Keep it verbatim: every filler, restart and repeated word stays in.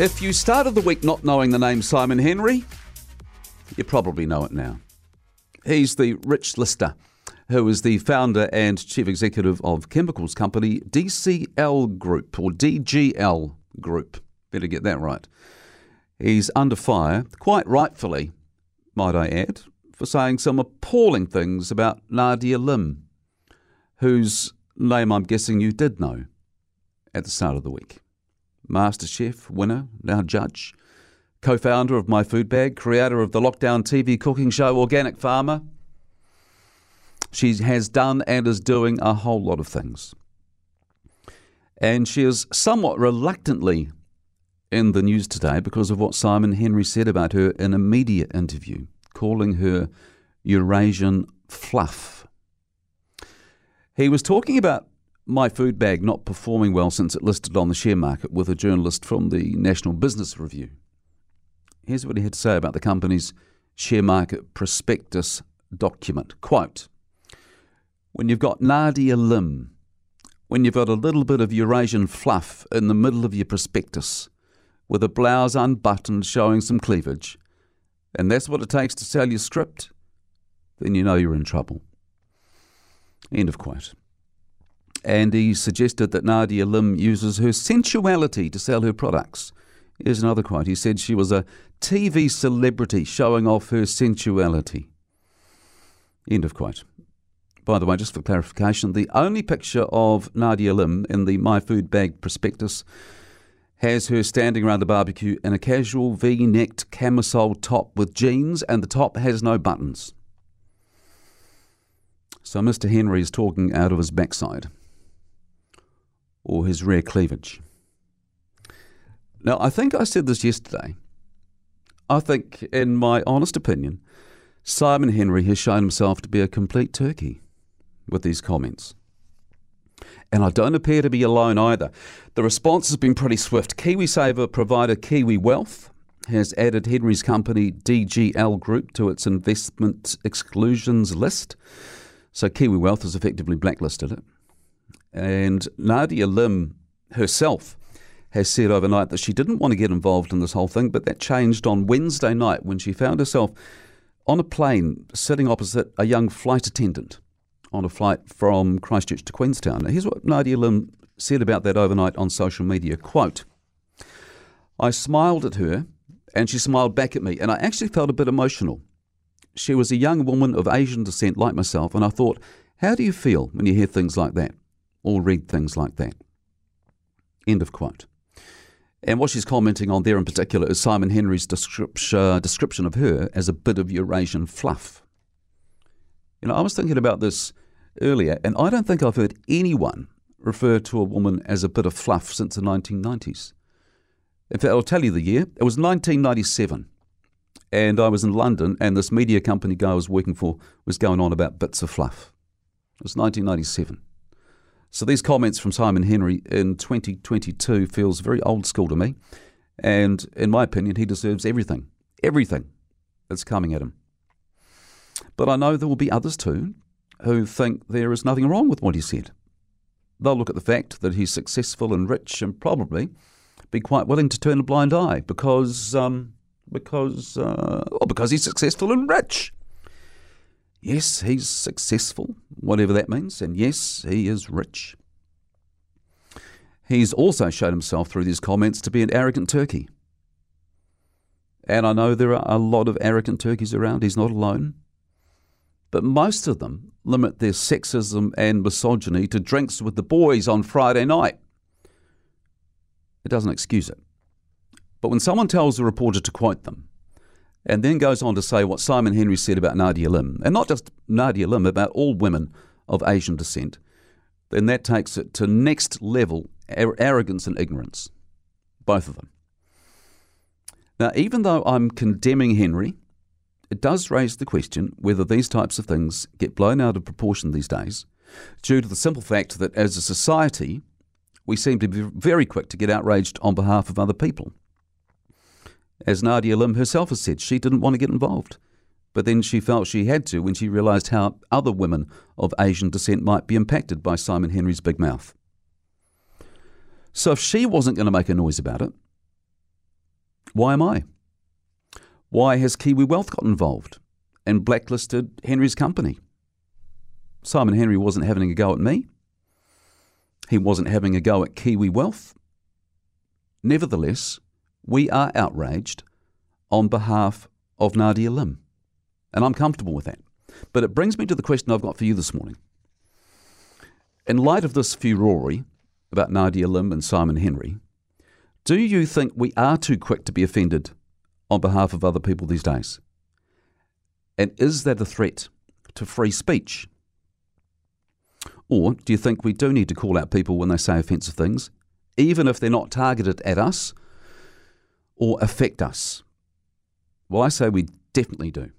If you started the week not knowing the name Simon Henry, you probably know it now. He's the rich lister who is the founder and chief executive of chemicals company D C L Group or D G L Group. Better get that right. He's under fire, quite rightfully, might I add, for saying some appalling things about Nadia Lim, whose name I'm guessing you did know at the start of the week. Masterchef winner, now judge, co-founder of My Food Bag, creator of the lockdown T V cooking show Organic Farmer. She has done and is doing a whole lot of things. And she is somewhat reluctantly in the news today because of what Simon Henry said about her in a media interview, calling her Eurasian fluff. He was talking about My Food Bag not performing well since it listed on the share market with a journalist from the National Business Review. Here's what he had to say about the company's share market prospectus document. Quote, when you've got Nadia Lim, when you've got a little bit of Eurasian fluff in the middle of your prospectus, with a blouse unbuttoned showing some cleavage, and that's what it takes to sell your script, then you know you're in trouble. End of quote. And he suggested that Nadia Lim uses her sensuality to sell her products. Here's another quote. He said she was a T V celebrity showing off her sensuality. End of quote. By the way, just for clarification, the only picture of Nadia Lim in the My Food Bag prospectus has her standing around the barbecue in a casual V-necked camisole top with jeans, and the top has no buttons. So Mister Henry is talking out of his backside, or his rare cleavage. Now, I think I said this yesterday. I think, in my honest opinion, Simon Henry has shown himself to be a complete turkey with these comments. And I don't appear to be alone either. The response has been pretty swift. KiwiSaver provider Kiwi Wealth has added Henry's company D G L Group to its investment exclusions list. So Kiwi Wealth has effectively blacklisted it. And Nadia Lim herself has said overnight that she didn't want to get involved in this whole thing, but that changed on Wednesday night when she found herself on a plane sitting opposite a young flight attendant on a flight from Christchurch to Queenstown. Now, here's what Nadia Lim said about that overnight on social media. Quote, I smiled at her and she smiled back at me and I actually felt a bit emotional. She was a young woman of Asian descent like myself and I thought, how do you feel when you hear things like that or read things like that? End of quote. And what she's commenting on there in particular is Simon Henry's description of her as a bit of Eurasian fluff. You know, I was thinking about this earlier, and I don't think I've heard anyone refer to a woman as a bit of fluff since the nineteen nineties. In fact, I'll tell you the year. It was nineteen ninety-seven, and I was in London, and this media company guy I was working for was going on about bits of fluff. It was nineteen ninety-seven. So these comments from Simon Henry in twenty twenty-two feels very old school to me, and in my opinion, he deserves everything, everything that's coming at him. But I know there will be others too who think there is nothing wrong with what he said. They'll look at the fact that he's successful and rich and probably be quite willing to turn a blind eye because um, because uh, well, because he's successful and rich. Yes, he's successful, whatever that means, and yes, he is rich. He's also shown himself through these comments to be an arrogant turkey. And I know there are a lot of arrogant turkeys around. He's not alone. But most of them limit their sexism and misogyny to drinks with the boys on Friday night. It doesn't excuse it. But when someone tells a reporter to quote them, and then goes on to say what Simon Henry said about Nadia Lim, and not just Nadia Lim, about all women of Asian descent, then that takes it to next level arrogance and ignorance, both of them. Now, even though I'm condemning Henry, it does raise the question whether these types of things get blown out of proportion these days due to the simple fact that as a society, we seem to be very quick to get outraged on behalf of other people. As Nadia Lim herself has said, she didn't want to get involved, but then she felt she had to when she realised how other women of Asian descent might be impacted by Simon Henry's big mouth. So if she wasn't going to make a noise about it, Why am I? Why has Kiwi Wealth got involved and blacklisted Henry's company? Simon Henry wasn't having a go at me. He wasn't having a go at Kiwi Wealth. Nevertheless, we are outraged on behalf of Nadia Lim, and I'm comfortable with that. But it brings me to the question I've got for you this morning. In light of this furore about Nadia Lim and Simon Henry, do you think we are too quick to be offended on behalf of other people these days? And is that a threat to free speech? Or do you think we do need to call out people when they say offensive things, even if they're not targeted at us or affect us? Well, I say we definitely do.